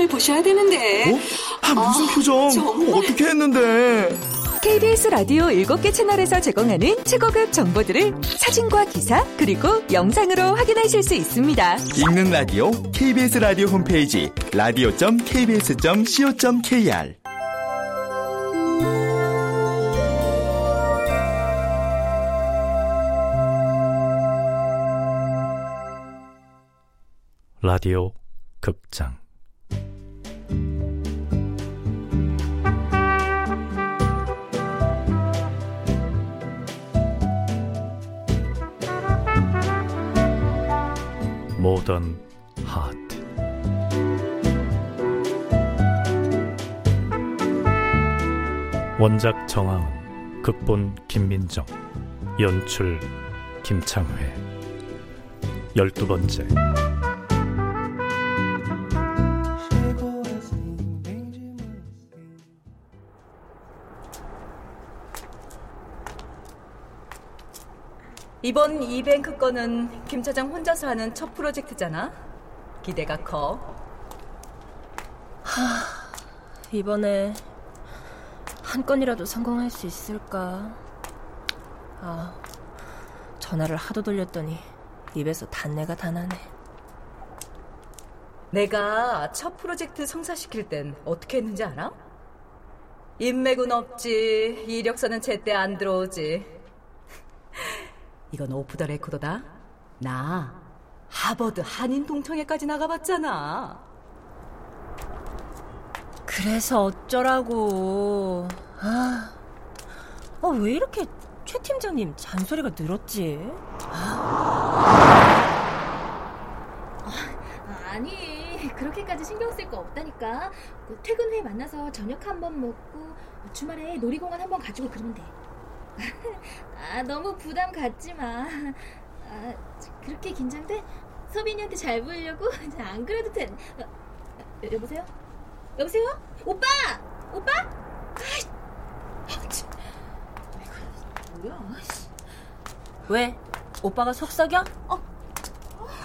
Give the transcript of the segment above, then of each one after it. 표정을 보셔야 되는데. 어? 아, 무슨 표정? 정말? 어떻게 했는데? KBS 라디오 7개 채널에서 제공하는 최고급 정보들을 사진과 기사 그리고 영상으로 확인하실 수 있습니다. 읽는 라디오 KBS 라디오 홈페이지 radio.kbs.co.kr. 라디오 극장 모던 하트. 원작 정아은, 극본 김민정, 연출 김창회. 12번째. 이번 이뱅크 건은 김 차장 혼자서 하는 첫 프로젝트잖아. 기대가 커. 이번에 한 건이라도 성공할 수 있을까? 전화를 하도 돌렸더니 입에서 단내가 다 나네. 내가 첫 프로젝트 성사시킬 땐 어떻게 했는지 알아? 인맥은 없지, 이력서는 제때 안 들어오지. 이건 오프 더 레코더다. 나 하버드 한인동창회까지 나가봤잖아. 그래서 어쩌라고. 왜 이렇게 최 팀장님 잔소리가 늘었지? 아니, 그렇게까지 신경 쓸 거 없다니까. 퇴근 후에 만나서 저녁 한번 먹고 주말에 놀이공원 한번 가지고 그러면 돼. 너무 부담 갖지 마. 그렇게 긴장돼? 서빈이한테 잘 보이려고? 안 그래도 돼. 여보세요? 여보세요? 오빠! 오빠? 뭐야? 왜? 오빠가 속썩여?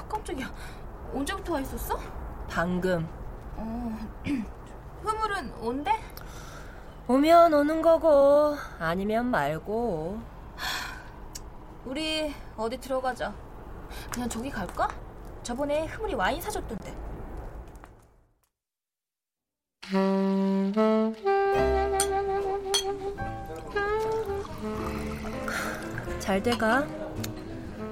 깜짝이야. 언제부터 와 있었어? 방금. 흐물은 온대? 오면 오는 거고 아니면 말고. 우리 어디 들어가자. 그냥 저기 갈까? 저번에 흐물이 와인 사줬던데. 잘 돼가?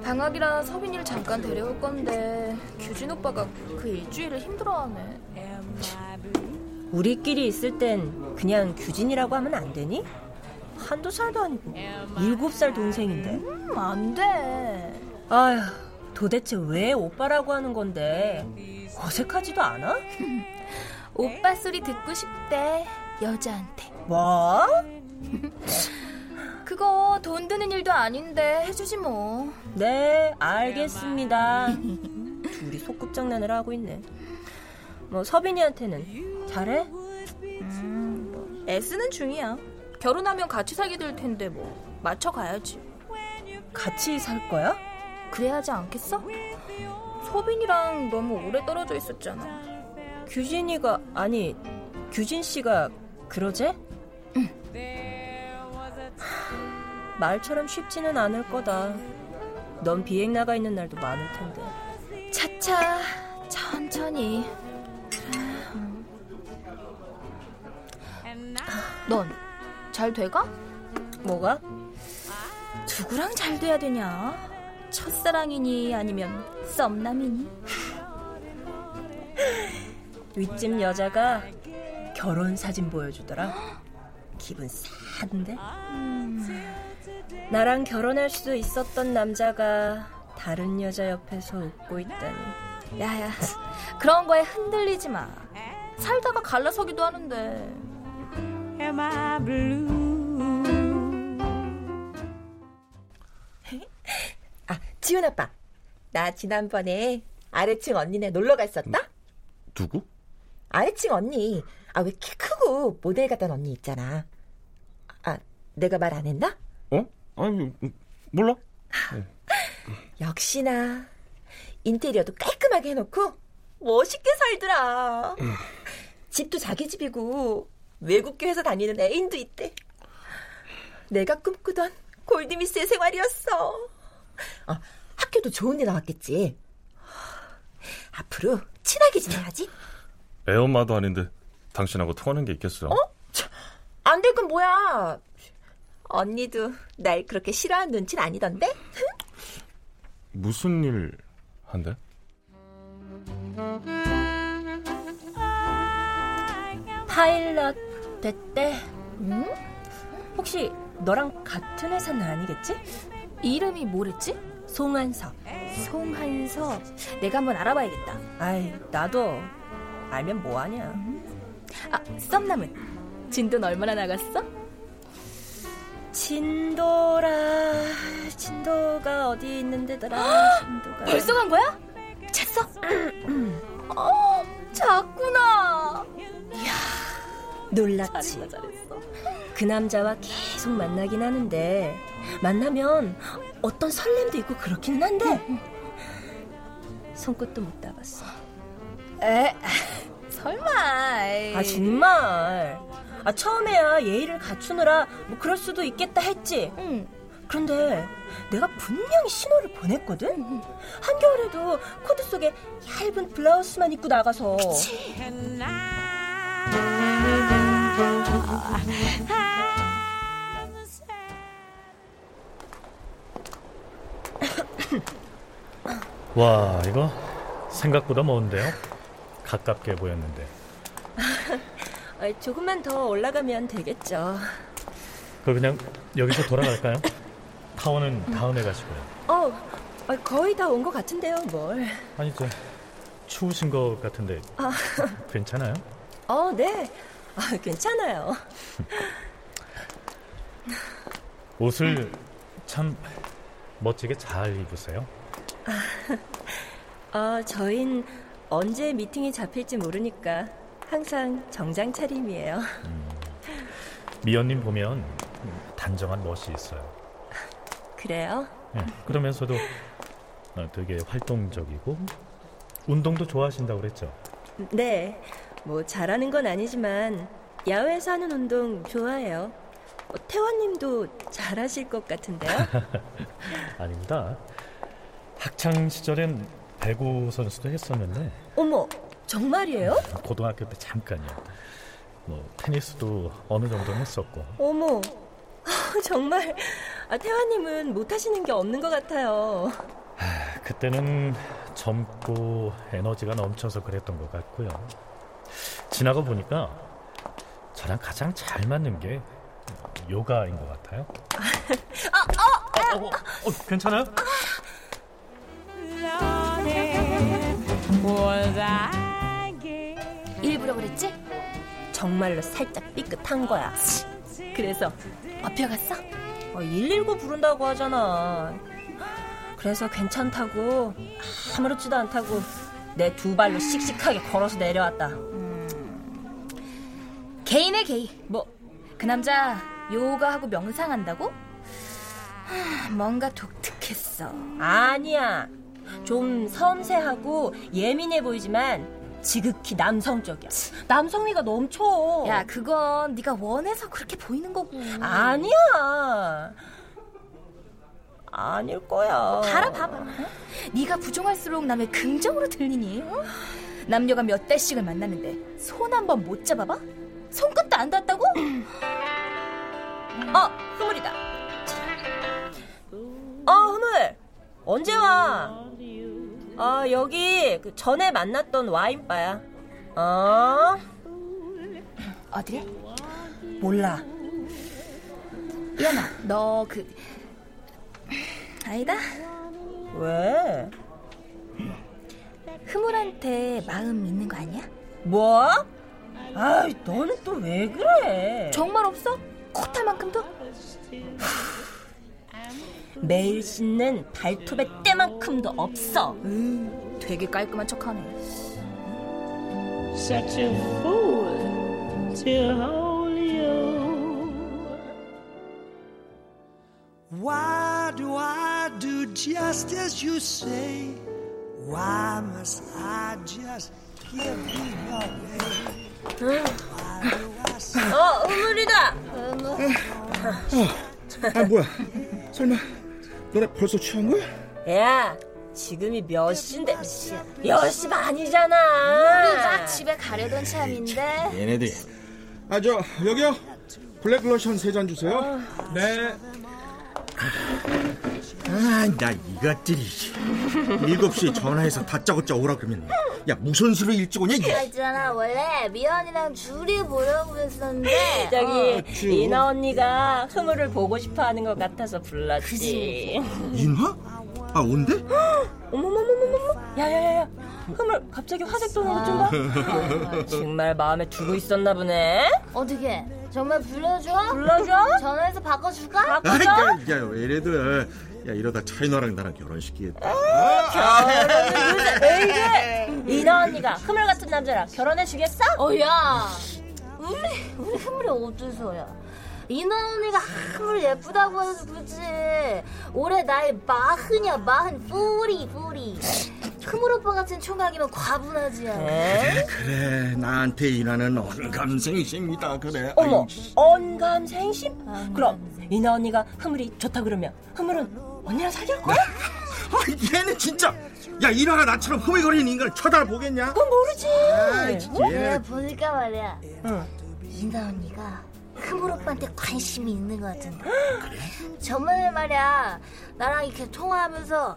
방학이라 서빈이를 잠깐 데려올 건데 규진 오빠가 그 일주일을 힘들어하네. 우리끼리 있을 땐 그냥 규진이라고 하면 안 되니? 1~2살도 아니고 7살 동생인데. 안 돼. 아휴, 도대체 왜 오빠라고 하는 건데? 어색하지도 않아? 오빠 소리 듣고 싶대, 여자한테. 뭐? 그거 돈 드는 일도 아닌데 해주지 뭐. 네, 알겠습니다. 둘이 소꿉장난을 하고 있네. 뭐 서빈이한테는 잘해? 애쓰는 중이야. 결혼하면 같이 살게 될 텐데 뭐 맞춰가야지. 같이 살 거야? 그래야 하지 않겠어? 서빈이랑 너무 오래 떨어져 있었잖아. 규진 씨가 그러제? 응. 말처럼 쉽지는 않을 거다. 넌 비행 나가 있는 날도 많을 텐데. 차차 천천히. 넌 잘 돼가? 뭐가? 누구랑 잘 돼야 되냐? 첫사랑이니 아니면 썸남이니? 윗집 여자가 결혼 사진 보여주더라. 기분 싸한데? 나랑 결혼할 수 있었던 남자가 다른 여자 옆에서 웃고 있다니. 야야, 그런 거에 흔들리지 마. 살다가 갈라서기도 하는데. Am I blue? 지훈 아빠, 나 지난번에 아래층 언니네 놀러 갔었다? 누구? 아래층 언니. 왜 키 크고 모델 같던 언니 있잖아. 내가 말 안 했나? 아니, 몰라. 역시나 인테리어도 깔끔하게 해놓고 멋있게 살더라. 집도 자기 집이고 외국계 회사 다니는 애인도 있대. 내가 꿈꾸던 골드미스의 생활이었어. 학교도 좋은 데 나왔겠지. 앞으로 친하게 지내야지. 애엄마도 아닌데 당신하고 통하는 게 있겠어? 안 될 건 뭐야. 언니도 날 그렇게 싫어하는 눈치는 아니던데? 무슨 일 한대? 파일럿 됐대. 응? 혹시 너랑 같은 회사는 아니겠지? 이름이 뭐랬지? 송한석. 내가 한번 알아봐야겠다. 아이, 나도 알면 뭐하냐. 썸남은? 진도는 얼마나 나갔어? 진도가 어디 있는 데더라. 진도가 벌써 간 거야? 찼어? 잤구나. 이야, 놀랐지. 잘했어. 그 남자와 계속 만나긴 하는데 만나면 어떤 설렘도 있고 그렇기는 한데 손끝도 못 닿았어. 설마. 정말. 처음에야 예의를 갖추느라 뭐 그럴 수도 있겠다 했지. 그런데 내가 분명히 신호를 보냈거든. 한겨울에도 코트 속에 얇은 블라우스만 입고 나가서. 그치. 와, 이거 생각보다 먼데요? 가깝게 보였는데. 조금만 더 올라가면 되겠죠. 그냥 여기서 돌아갈까요? 타워는 다음에 가시고요. 거의 다 온 것 같은데요, 뭘. 아니, 좀 추우신 것 같은데 괜찮아요? 네, 괜찮아요. 옷을 참 멋지게 잘 입으세요. 저희는 언제 미팅이 잡힐지 모르니까 항상 정장 차림이에요. 미연님 보면 단정한 멋이 있어요. 그래요? 네, 그러면서도 되게 활동적이고 운동도 좋아하신다고 그랬죠? 네, 뭐 잘하는 건 아니지만 야외에서 하는 운동 좋아해요. 태원님도 잘하실 것 같은데요? 아닙니다. 학창 시절엔 배구 선수도 했었는데. 어머, 정말이에요? 고등학교 때 잠깐이요. 뭐 테니스도 어느 정도 했었고. 어머, 정말. 태화님은 못하시는 게 없는 것 같아요. 그때는 젊고 에너지가 넘쳐서 그랬던 것 같고요. 지나가 보니까 저랑 가장 잘 맞는 게 요가인 것 같아요. 괜찮아요? 일부러 그랬지? 정말로 살짝 삐끗한 거야. 그래서 업혀 갔어? 119 부른다고 하잖아. 그래서 괜찮다고 아무렇지도 않다고 내 두 발로 씩씩하게 걸어서 내려왔다. 개인의 개인. 뭐 그 남자 요가하고 명상한다고? 뭔가 독특했어. 아니야, 좀 섬세하고 예민해 보이지만 지극히 남성적이야. 남성미가 넘쳐. 야, 그건 네가 원해서 그렇게 보이는 거고. 아니야, 아닐 거야. 알아봐봐. 네가 부정할수록 남의 긍정으로 들리니. 남녀가 몇 달씩을 만나는데 손 한 번 못 잡아봐? 손끝도 안 닿았다고? 흐물이다. 흐물, 언제 와? 여기 그 전에 만났던 와인바야. 어디래? 몰라. 이현아, 너 아니다. 왜? 흐물한테 마음 있는 거 아니야? 뭐? 아이, 너는 또 왜 그래? 정말 없어? 코털만큼도? 매일 씻는 발톱의 때만큼도 없어. 되게 깔끔한 척하네. Such a fool to hold you. Why do I do just as you say? Why must I just give you your way? 우물이다. 뭐야? 설마 너네 벌써 취한 거야? 야, 지금이 몇 시인데? 몇 시 반이잖아. 우리 막 집에 가려던 참인데. 얘네들. 저 여기요. 블랙 러시안 3잔 주세요. 네. 나 이것들이 7시에 전화해서 다짜고짜 오라 그러면 야 무슨 수로 일찍 오냐 이거. 있잖아, 원래 미연이랑 줄이 보려고 했었는데 저기 인화 언니가 흐물을 보고 싶어하는 것 같아서 불렀지. 인화? 아 온대? 어머머머머머 야야야야 흐물 갑자기 화색 도는 것 좀 봐. 정말 마음에 두고 있었나 보네. 어떻게 정말 불러줘? 전화해서 바꿔줄까? 야 왜래들 야 이러다 차이나랑 나랑 결혼시키겠다. 결혼을 왜 이래? 이나 언니가 흐물 같은 남자랑 결혼해주겠어? 어야 우리 흐물이 어째서야? 이나 언니가 흐물 예쁘다고 해서 그렇지. 올해 나이 40, 40. 흐물 오빠 같은 총각이면 과분하지. 그래 나한테 이나는 언감생심이다. 그래. 어머 언감생심? 그럼 이나 언니가 흐물이 좋다 그러면 흐물은 언니랑 사귈 거야? 얘는 진짜 야 이나가 나처럼 흐물거리는 인간을 쳐다보겠냐? 그건 모르지. 내가 보니까 말이야 이나 언니가 흐물 오빠한테 관심이 있는 것 같은데. 그래? 저번에 말이야 나랑 이렇게 통화하면서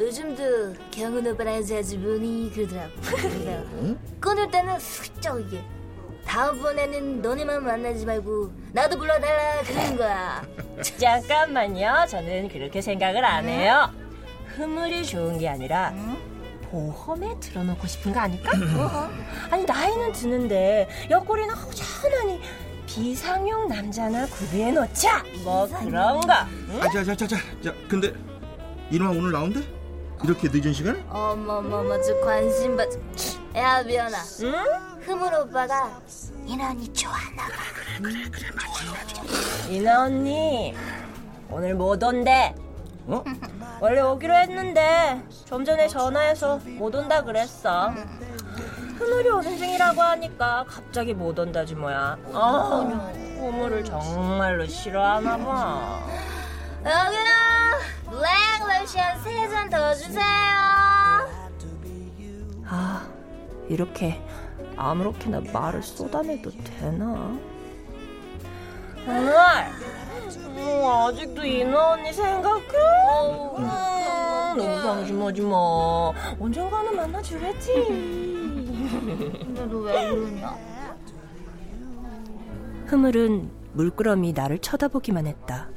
요즘도 경은 오빠랑 자주 보니 그러더라고. 끊을 때는 슬쩍 이게 다음번에는 너네만 만나지 말고 나도 불러달라 그런 거야. 잠깐만요. 저는 그렇게 생각을 안 해요. 흐물이 좋은 게 아니라 보험에 들어놓고 싶은 거 아닐까? 아니 나이는 드는데 옆구리는 허전하니 비상용 남자나 구비해놓자. 뭐 그런 거. 근데 이놈아 오늘 나온대? 이렇게 늦은 시간에? 어머머머 저 관심 받... 야 미연아 응? 흐물 오빠가 이나 언니 좋아하나 봐. 그래 맞아. 이나 언니 오늘 못 온대. 어? 원래 오기로 했는데 좀 전에 전화해서 못 온다 그랬어. 흐물이 오는 중이라고 하니까 갑자기 못 온다지 뭐야. 흐물을 정말로 싫어하나 봐. 여기는 블랙 러시안 3잔 더 주세요. 이렇게 아무렇게나 말을 쏟아내도 되나? 아직도 이나 언니 생각해? 너무 상심하지 마. 언젠가는 만나주겠지. 근데 너 왜 그러냐? 흐물은 물끄러미 나를 쳐다보기만 했다.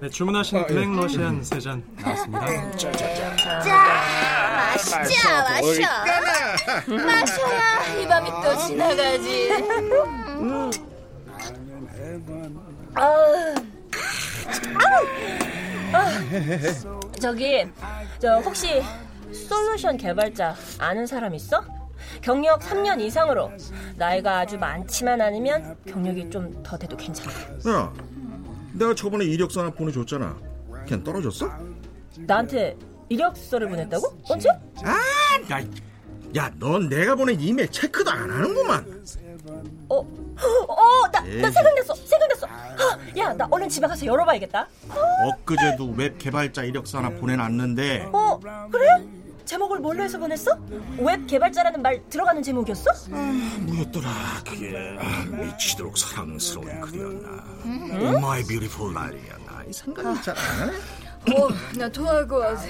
네, 주문하신 블랙 러시안 3잔 나왔습니다. 마셔야 이 밤이 또 지나가지. 저 혹시 솔루션 개발자 아는 사람 있어? 경력 3년 이상으로 나이가 아주 많지만 않으면 경력이 좀 더 돼도 괜찮아. 야 내가 저번에 이력서 하나 보내줬잖아. 그냥 떨어졌어? 나한테 이력서를 보냈다고? 언제? 넌 내가 보낸 이메일 체크도 안 하는구만. 나 생각났어. 야, 나 얼른 집에 가서 열어봐야겠다. 엊그제도 웹 개발자 이력서 하나 보내놨는데. 그래? 제목을 뭘로 해서 보냈어? 웹 개발자라는 말 들어가는 제목이었어? 뭐였더라 그게. 미치도록 사랑스러운 글이었나. Oh my beautiful 날이었나. 이 생각이 잘 안 나네. 나 토할 것 같아.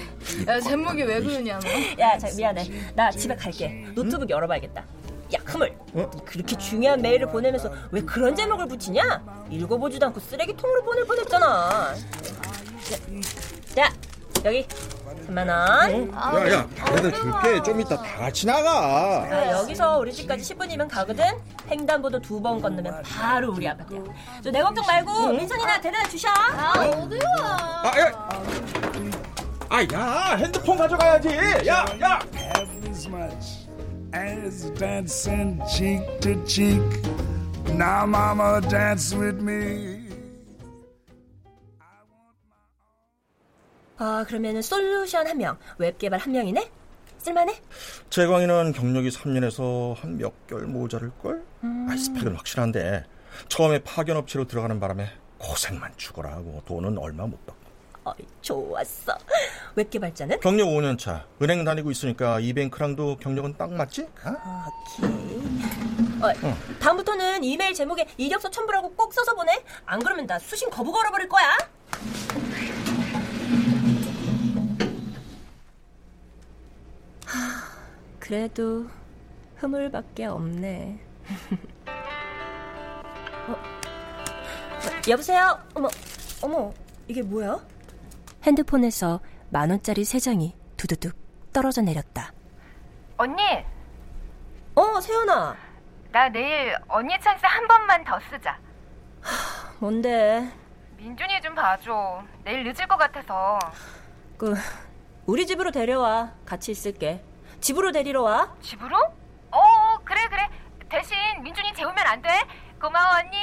야 제목이 왜 그러냐 뭐. 야 미안해 나 집에 갈게. 노트북 열어봐야겠다. 야 흐물 그렇게 중요한 메일을 보내면서 왜 그런 제목을 붙이냐? 읽어보지도 않고 쓰레기통으로 보낼 뻔했잖아. 자 여기 3만원. 얘들 줄게. 좀 이따 다 같이 나가. 여기서 우리 집까지 10분이면 가거든. 횡단보도 2번 건너면 바로 우리 아파트야. 내 걱정 말고 민선이나 데려다 주셔. 어디야. 야 핸드폰 가져가야지. 야 As much as dancing cheek to cheek. Now mama dance with me. 그러면은 솔루션 1명, 웹 개발 1명이네? 쓸만해? 재광이는 경력이 3년에서 한 몇 개월 모자랄걸? 스펙은 확실한데 처음에 파견업체로 들어가는 바람에 고생만 죽어라 하고 돈은 얼마 못 받고. 좋았어. 웹 개발자는? 경력 5년차. 은행 다니고 있으니까 이뱅크랑도 경력은 딱 맞지? 오케이. 다음부터는 이메일 제목에 이력서 첨부라고 꼭 써서 보내. 안 그러면 나 수신 거부 걸어버릴 거야. 그래도 흐물밖에 없네. 여보세요? 어머, 이게 뭐야? 핸드폰에서 10,000원짜리 3장이 두두둑 떨어져 내렸다. 언니! 세연아! 나 내일 언니 찬스 한 번만 더 쓰자. 뭔데? 민준이 좀 봐줘. 내일 늦을 것 같아서. 우리 집으로 데려와. 같이 있을게. 집으로 데리러 와. 집으로? 그래. 대신 민준이 재우면 안 돼. 고마워, 언니.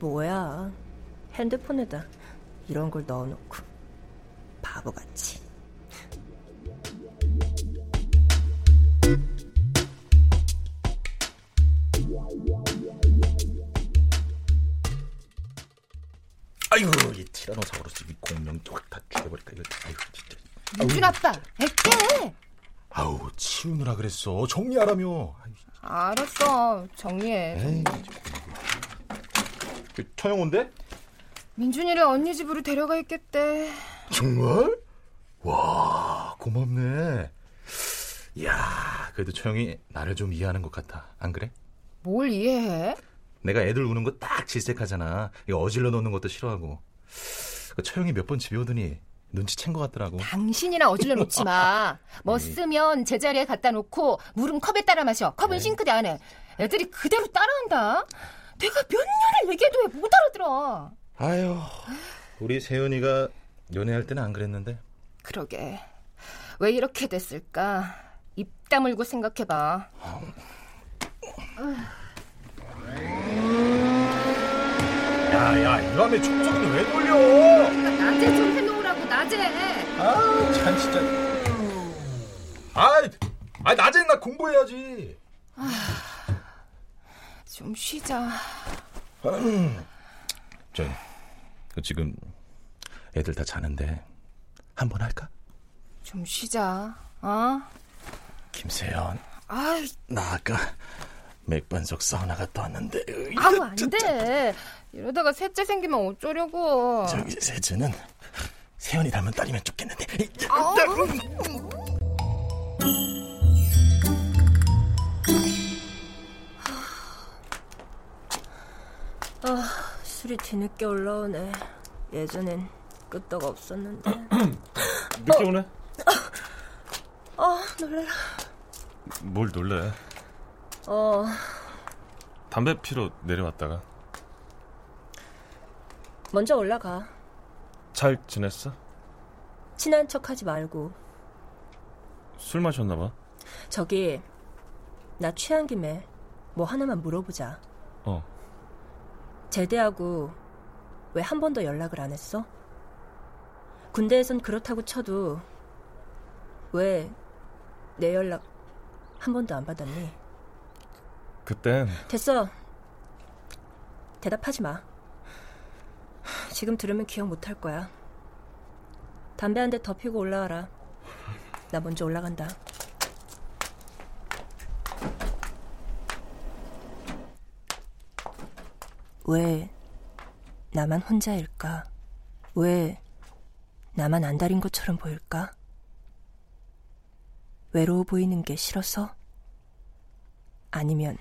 뭐야. 핸드폰에다 이런 걸 넣어놓고 바보같이. 아이고, 이 티라노사우루스 이 공룡 다 죽여버릴까 이거. 민준 아빠, 애깨. 아우, 치우느라 그랬어. 정리하라며. 알았어, 정리해. 에이, 처형 온대? 민준이를 언니 집으로 데려가 있겠대. 정말? 와, 고맙네. 이야, 그래도 처형이 나를 좀 이해하는 것 같아. 안 그래? 뭘 이해해? 내가 애들 우는 거 딱 질색하잖아. 이거 어질러 놓는 것도 싫어하고. 처형이 몇 번 집에 오더니 눈치챈 것 같더라고. 당신이나 어질러 놓지 마. 뭐 쓰면 제자리에 갖다 놓고 물은 컵에 따라 마셔. 컵은 싱크대 안에. 애들이 그대로 따라한다. 내가 몇 년을 얘기해도 왜 못 알아들어. 아유, 우리 세은이가 연애할 때는 안 그랬는데. 그러게, 왜 이렇게 됐을까. 입 다물고 생각해봐. 야, 이 밤에 촉촉이는 왜 돌려? 그러니까 낮에 좀 해놓으라고, 낮에. 아, 참 진짜. 아, 낮에는 나 공부해야지. 좀 쉬자. 저 지금 애들 다 자는데 한번 할까? 좀 쉬자. 김세연. 나 아까 맥반석 사우나 갔다 왔는데. 아우, 안 돼. 이러다가 셋째 생기면 어쩌려고. 저기 셋째는 세연이 닮은 딸이면 좋겠는데. 술이 뒤늦게 올라오네. 예전엔 끄떡 없었는데. 늦게 오네? 놀래라. 뭘 놀래? 담배 피러 내려왔다가. 먼저 올라가. 잘 지냈어? 친한 척하지 말고. 술 마셨나 봐. 저기, 나 취한 김에 뭐 하나만 물어보자. 제대하고 왜 한 번 더 연락을 안 했어? 군대에선 그렇다고 쳐도 왜 내 연락 한 번도 안 받았니? 그땐. 됐어. 대답하지 마. 지금 들으면 기억 못할 거야. 담배 한 대 더 피우고 올라와라. 나 먼저 올라간다. 왜 나만 혼자일까? 왜 나만 안달인 것처럼 보일까? 외로워 보이는 게 싫어서? 아니면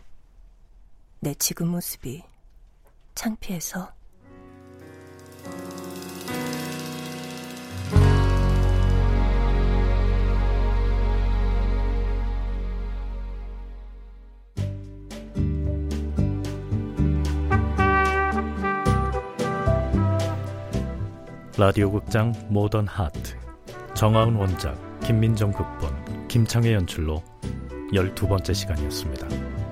내 지금 모습이 창피해서? 라디오 극장 모던 하트, 정아은 원작, 김민정 극본, 김창의 연출로 12번째 시간이었습니다.